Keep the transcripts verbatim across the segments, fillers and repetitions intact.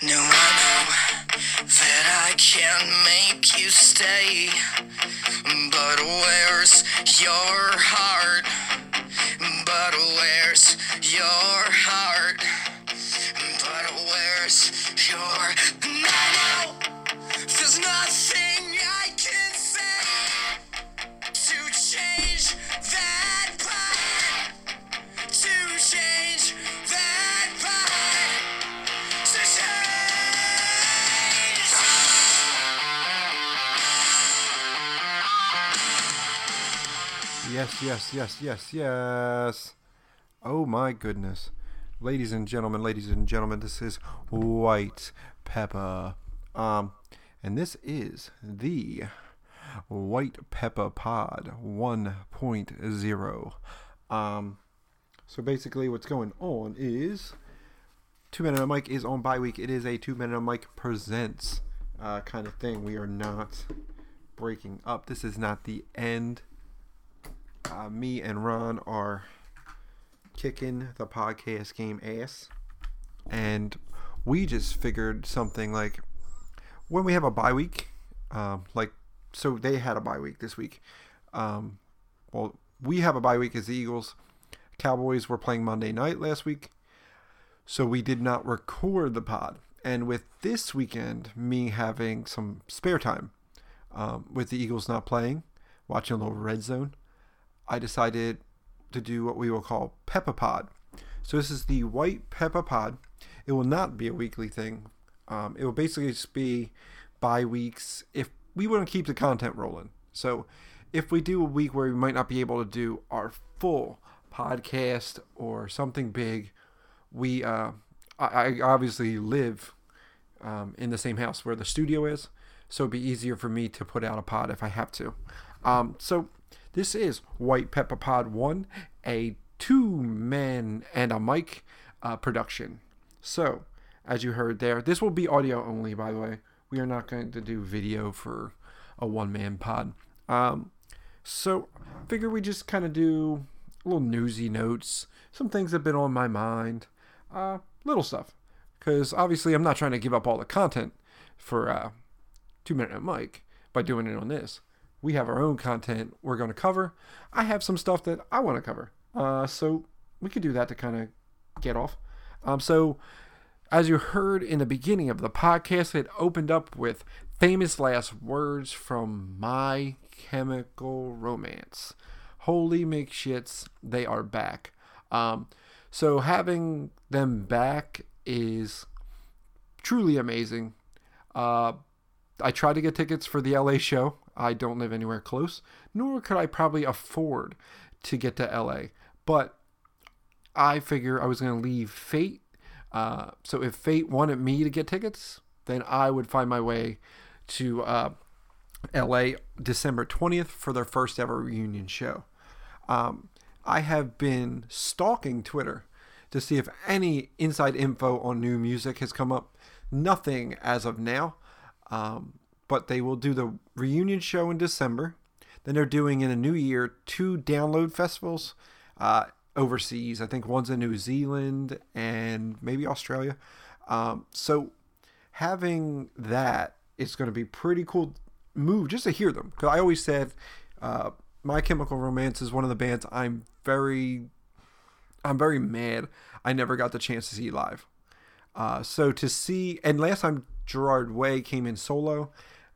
No, I know that I can't make you stay, but where's your heart? But where's your heart? But where's your... I know there's nothing I can say to change that part, to change that part, to change. Yes, yes, yes, yes, yes. Oh my goodness. Ladies and gentlemen, ladies and gentlemen, this is White Pepper. Um, and this is the White Pepper Pod one point oh. Um, so basically what's going on is Two Men and a Mic is on bye week. It is a Two Men and a Mic presents uh, kind of thing. We are not breaking up. This is not the end. Uh, me and Ron are kicking the podcast game ass, and we just figured something like when we have a bye week, um, like so they had a bye week this week. Um, well, we have a bye week as the Eagles. Cowboys were playing Monday night last week, so we did not record the pod. And with this weekend, me having some spare time, um, with the Eagles not playing, watching a little Red Zone, I decided to do what we will call Peppa Pod. So this is the White Peppa Pod. It will not be a weekly thing. Um, it will basically just be bye weeks if we want to keep the content rolling. So if we do a week where we might not be able to do our full podcast or something big, we uh, I, I obviously live um, in the same house where the studio is, so it'd be easier for me to put out a pod if I have to. Um, so this is White Pepper Pod one, a Two Men and a Mic uh, production. So, as you heard there, this will be audio only, by the way. We are not going to do video for a one-man pod. Um, so, figure we just kind of do little newsy notes, some things that have been on my mind, uh, little stuff. Because, obviously, I'm not trying to give up all the content for uh, Two Men and a Mic by doing it on this. We have our own content we're going to cover. I have some stuff that I want to cover. Uh, so we could do that to kind of get off. Um, so as you heard in the beginning of the podcast, it opened up with famous last words from My Chemical Romance. Holy McShits, they are back. Um, so having them back is truly amazing. Uh, I tried to get tickets for the L A show. I don't live anywhere close, nor could I probably afford to get to L A. But I figure I was going to leave fate. Uh, so if fate wanted me to get tickets, then I would find my way to uh, L A December twentieth for their first ever reunion show. Um, I have been stalking Twitter to see if any inside info on new music has come up. Nothing as of now. Um, But they will do the reunion show in December. Then they're doing in the new year two download festivals uh, overseas. I think one's in New Zealand and maybe Australia. Um, so having that is going to be pretty cool move just to hear them. Because I always said uh, My Chemical Romance is one of the bands I'm very, I'm very mad I never got the chance to see live. Uh, so to see, and last time Gerard Way came in solo.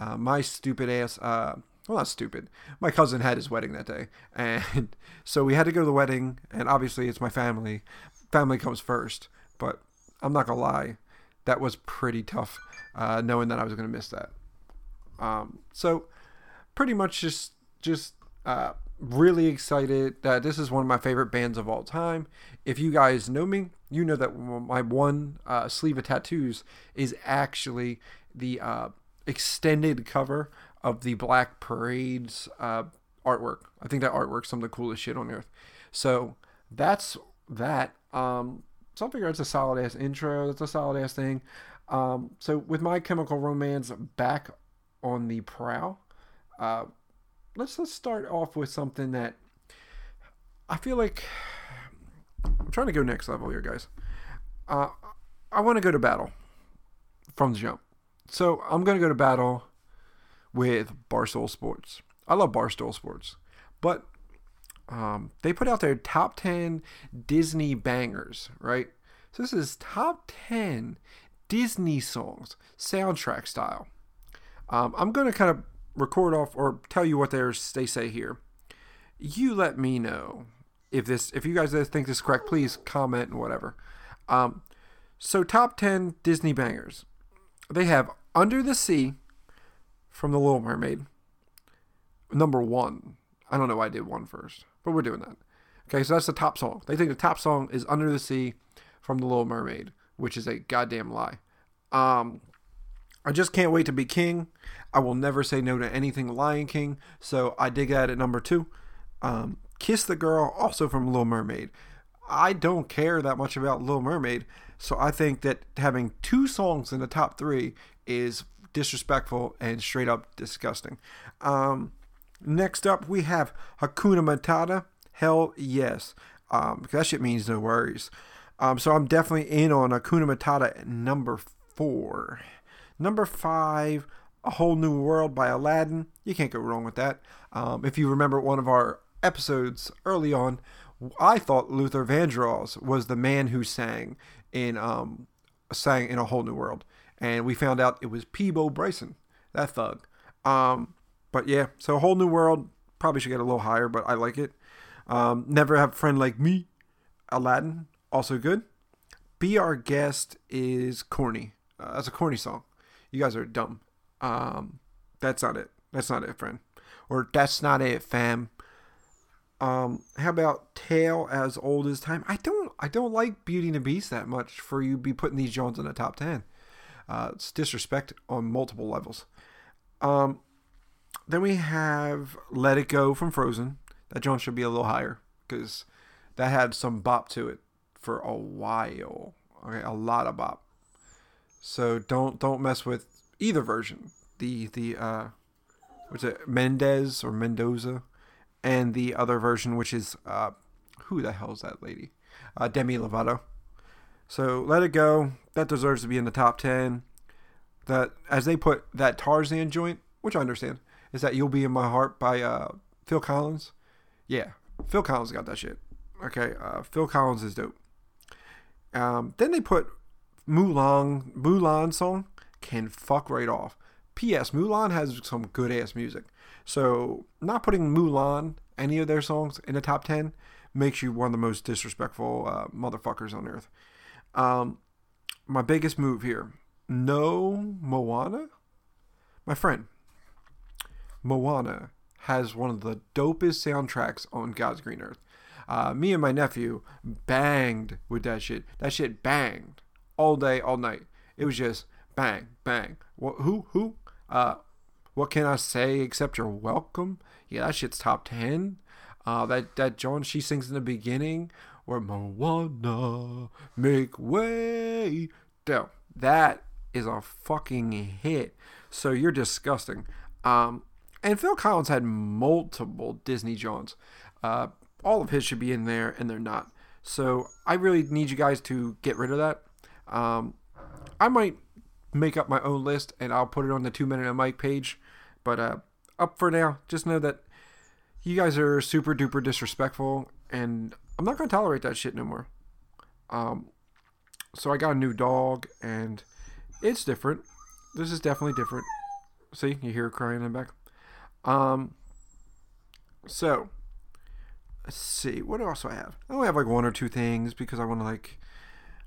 Uh, my stupid ass, uh, well, not stupid. My cousin had his wedding that day. And so we had to go to the wedding. And obviously it's my family. Family comes first. But I'm not going to lie. That was pretty tough, uh, knowing that I was going to miss that. Um, so pretty much just, just uh, really excited that this is one of my favorite bands of all time. If you guys know me, you know that my one uh, sleeve of tattoos is actually the... Uh, extended cover of the Black Parade's uh, artwork. I think that artwork's some of the coolest shit on earth. So that's that. Um, so I figure it's a solid ass intro. That's a solid ass thing. Um, so with My Chemical Romance back on the prowl, uh, let's let's start off with something that I feel like I'm trying to go next level here, guys. Uh, I want to go to battle. from the jump. So I'm going to go to battle with Barstool Sports. I love Barstool Sports, but um, they put out their top ten Disney bangers, right? So this is top ten Disney songs, soundtrack style. Um, I'm going to kind of record off or tell you what they say here. You let me know if this, if you guys think this is correct, please comment and whatever. Um, so top ten Disney bangers. They have Under the Sea from The Little Mermaid. Number one. I don't know why I did one first, but we're doing that. Okay, so that's the top song. They think the top song is Under the Sea from The Little Mermaid, which is a goddamn lie. Um, I just can't wait to be king. I will never say no to anything Lion King, so I dig that at number two. Um, Kiss the Girl, also from Little Mermaid. I don't care that much about Little Mermaid, so I think that having two songs in the top three is disrespectful and straight up disgusting. Um, next up, we have Hakuna Matata. Hell yes. Um, that shit means no worries. Um, so I'm definitely in on Hakuna Matata at number four. Number five, A Whole New World by Aladdin. You can't go wrong with that. Um, if you remember one of our episodes early on, I thought Luther Vandross was the man who sang in um, sang in A Whole New World. And we found out it was Peabo Bryson, that thug. Um, but yeah, so A Whole New World probably should get a little higher, but I like it. Um, Never Have a Friend Like Me, Aladdin, also good. Be Our Guest is corny. Uh, that's a corny song. You guys are dumb. Um, that's not it. That's not it, friend. Or that's not it, fam. Um, how about Tale as Old as Time? I don't, I don't like Beauty and the Beast that much for you be putting these Jones in the top ten. Uh, it's disrespect on multiple levels. Um, then we have Let It Go from Frozen. That Jones should be a little higher because that had some bop to it for a while. Okay, a lot of bop. So don't don't mess with either version. The the uh, what's it, Mendez or Mendoza? And the other version, which is, uh, who the hell is that lady? Uh, Demi Lovato. So, Let It Go. That deserves to be in the top ten. That, as they put that Tarzan joint, which I understand, is that You'll Be In My Heart by uh, Phil Collins. Yeah, Phil Collins got that shit. Okay, uh, Phil Collins is dope. Um, then they put Mulan, Mulan song, can fuck right off. P S. Mulan has some good-ass music. So, not putting Mulan, any of their songs, in the top ten makes you one of the most disrespectful uh, motherfuckers on earth. Um, my biggest move here. No Moana? My friend, Moana has one of the dopest soundtracks on God's green earth. Uh, me and my nephew banged with that shit. That shit banged all day, all night. It was just bang, bang. What, who, who? Uh... What Can I Say Except You're Welcome? Yeah, that shit's top ten. Uh, that that John, she sings in the beginning, where Moana, make way. Damn, that is a fucking hit. So you're disgusting. Um, and Phil Collins had multiple Disney Johns. Uh, all of his should be in there, and they're not. So I really need you guys to get rid of that. Um, I might make up my own list, and I'll put it on the Two Men and a Mic page. But uh, up for now, just know that you guys are super duper disrespectful, and I'm not going to tolerate that shit no more. Um, so I got a new dog, and it's different. This is definitely different. See, you hear her crying in the back. Um, so, let's see. What else do I have? I only have like one or two things because I want to like...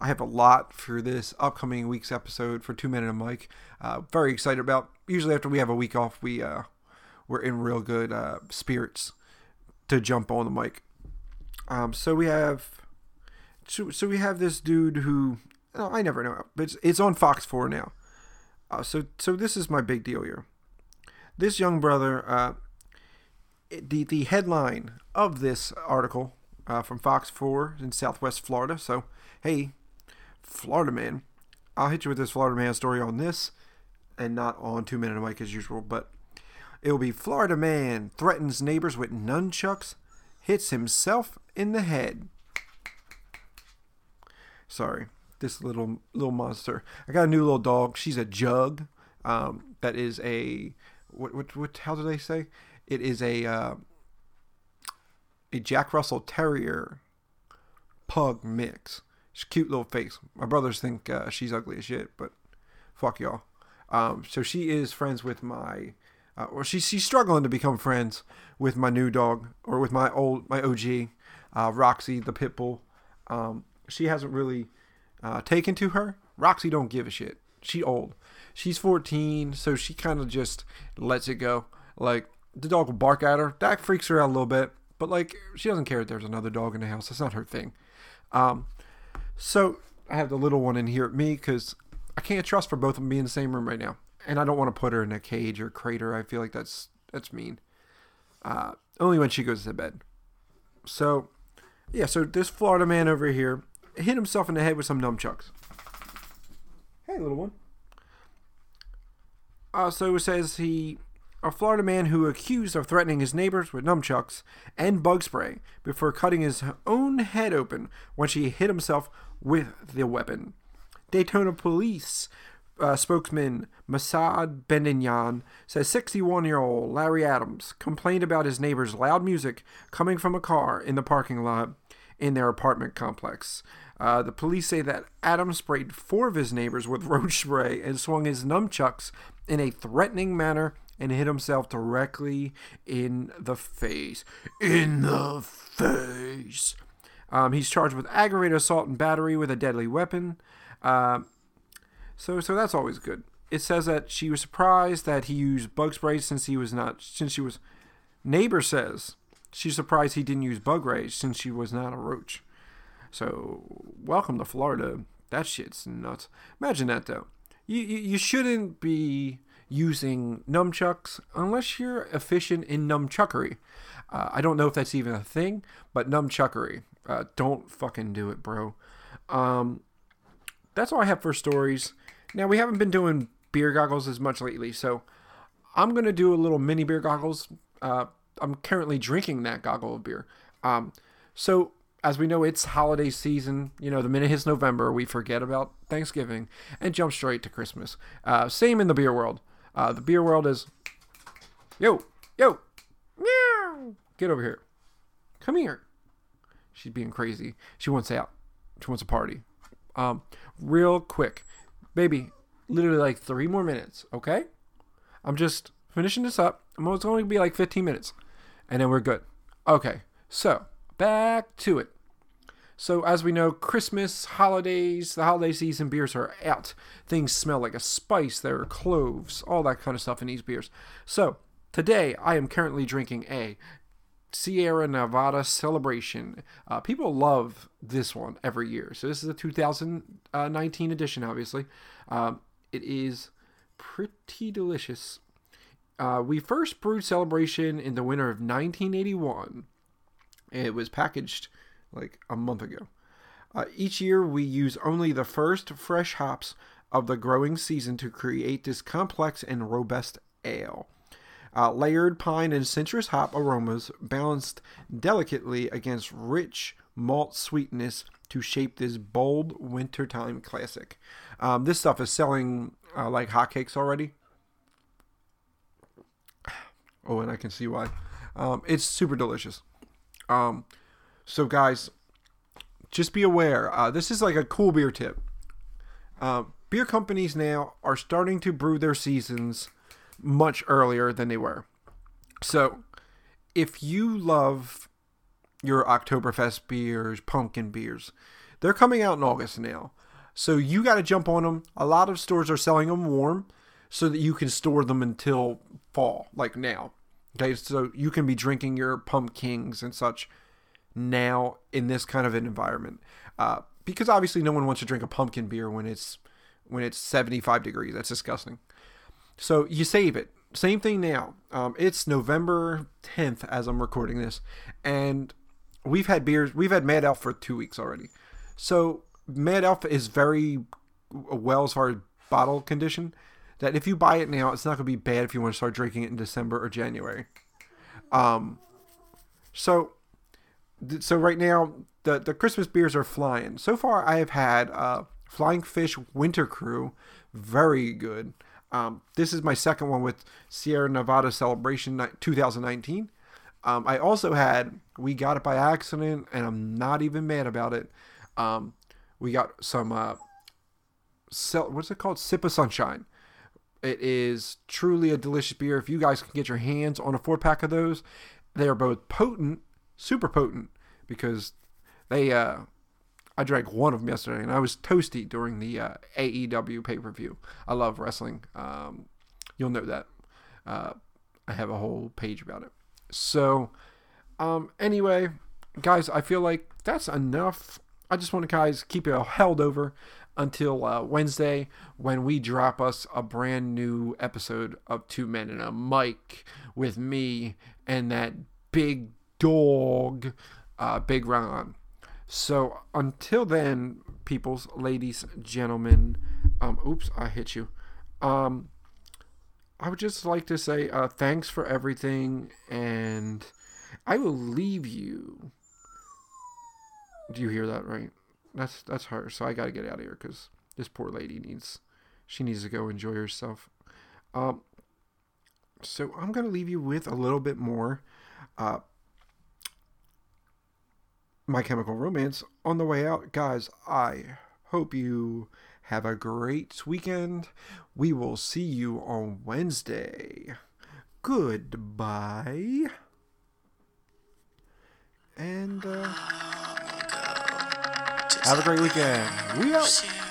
I have a lot for this upcoming week's episode for Two Men and a Mic. Uh, very excited about. Usually after we have a week off, we, uh, we're in real good uh, spirits to jump on the mic. Um, so we have so, so we have this dude who, oh, I never know, but it's, it's on Fox four now. Uh, so, so this is my big deal here. This young brother, uh, the, the headline of this article uh, from Fox four in Southwest Florida. So, hey. Florida man. I'll hit you with this Florida man story on this and not on Two Men and a Mic as usual, but it'll be Florida man threatens neighbors with nunchucks, hits himself in the head. Sorry. this little little monster. I got a new little dog. She's a jug. Um, that is a what what what? How do they say? It is a uh, a Jack Russell Terrier pug mix. She's a cute little face. My brothers think uh, she's ugly as shit, but fuck y'all. Um, so she is friends with my, uh, or she she's struggling to become friends with my new dog, or with my old my O G, uh, Roxy the pit bull. Um, she hasn't really uh, taken to her. Roxy don't give a shit. She old. She's fourteen, so she kind of just lets it go. Like, the dog will bark at her. That freaks her out a little bit. But, like, she doesn't care if there's another dog in the house. That's not her thing. Um, so I have the little one in here at me because I can't trust for both of them being in the same room right now. And I don't want to put her in a cage or crater. I feel like that's that's mean. Uh, only when she goes to bed. So, yeah, so this Florida man over here hit himself in the head with some nunchucks. Hey, little one. Uh, so it says he... A Florida man who accused of threatening his neighbors with nunchucks and bug spray before cutting his own head open when she hit himself with the weapon. Daytona police uh, spokesman Massad Benignan says sixty-one-year-old Larry Adams complained about his neighbor's loud music coming from a car in the parking lot in their apartment complex. Uh, the police say that Adams sprayed four of his neighbors with roach spray and swung his nunchucks in a threatening manner and hit himself directly in the face. In the face. Um, he's charged with aggravated assault and battery with a deadly weapon. Uh, so, so that's always good. It says that she was surprised that he used bug spray since he was not. Since she was. Neighbor says she's surprised he didn't use bug spray since she was not a roach. So, welcome to Florida. That shit's nuts. Imagine that though. You you, you shouldn't be using nunchucks unless you're efficient in nunchuckery. Uh, I don't know if that's even a thing, but nunchuckery. Uh, don't fucking do it, bro. Um, that's all I have for stories. Now, we haven't been doing beer goggles as much lately, so I'm going to do a little mini beer goggles. Uh, I'm currently drinking that goggle of beer. Um, so, as we know, it's holiday season. You know, the minute it's November, we forget about Thanksgiving and jump straight to Christmas. Uh, same in the beer world. Uh, the beer world is, yo, yo, meow, get over here, come here. She's being crazy. She wants out. She wants a party. Um, real quick, baby, literally like three more minutes, okay? I'm just finishing this up. It's only gonna be like fifteen minutes, and then we're good. Okay, so back to it. So as we know, Christmas, holidays, the holiday season, beers are out. Things smell like a spice. There are cloves, all that kind of stuff in these beers. So today I am currently drinking a Sierra Nevada Celebration. Uh, people love this one every year. So this is a two thousand nineteen edition, obviously. Um, it is pretty delicious. Uh, we first brewed Celebration in the winter of nineteen eighty-one. It was packaged like a month ago. Uh, each year we use only the first fresh hops of the growing season to create this complex and robust ale. Uh, layered pine and citrus hop aromas balanced delicately against rich malt sweetness to shape this bold wintertime classic. Um, this stuff is selling uh, like hotcakes already. Oh, and I can see why. Um, it's super delicious. Um, So guys, just be aware. Uh, this is like a cool beer tip. Uh, beer companies now are starting to brew their seasons much earlier than they were. So if you love your Oktoberfest beers, pumpkin beers, they're coming out in August now. So you got to jump on them. A lot of stores are selling them warm so that you can store them until fall, like now. Okay, so you can be drinking your pumpkins and such now in this kind of an environment, uh, because obviously no one wants to drink a pumpkin beer when it's when it's seventy-five degrees. That's disgusting. So you save it. Same thing now. Um, it's November tenth as I'm recording this, and we've had beers. We've had Mad Elf for two weeks already. So Mad Elf is very well as far as bottle condition that if you buy it now, it's not going to be bad if you want to start drinking it in December or January. Um, so. So right now, the, the Christmas beers are flying. So far, I have had uh, Flying Fish Winter Crew, very good. Um, this is my second one with Sierra Nevada Celebration twenty nineteen. Um, I also had We Got It by Accident, and I'm not even mad about it. Um, we got some, uh, cel- what's it called? Sip of Sunshine. It is truly a delicious beer. If you guys can get your hands on a four-pack of those, they are both potent, super potent, because they... Uh, I drank one of them yesterday, and I was toasty during the uh, A E W pay-per-view. I love wrestling. Um, you'll know that. Uh, I have a whole page about it. So, um, anyway, guys, I feel like that's enough. I just want to, guys, keep it all held over until uh, Wednesday when we drop us a brand new episode of Two Men and a Mic with me and that big dog, uh, Big Ron. So until then, peoples, ladies, gentlemen, um, oops, I hit you. Um, I would just like to say uh, thanks for everything, and I will leave you. Do you hear that, right? That's that's her. So I gotta get out of here because this poor lady needs, she needs to go enjoy herself. Um, so I'm gonna leave you with a little bit more. Uh, My Chemical Romance on the way out. Guys, I hope you have a great weekend. We will see you on Wednesday. Goodbye. And uh, have a great weekend. We out.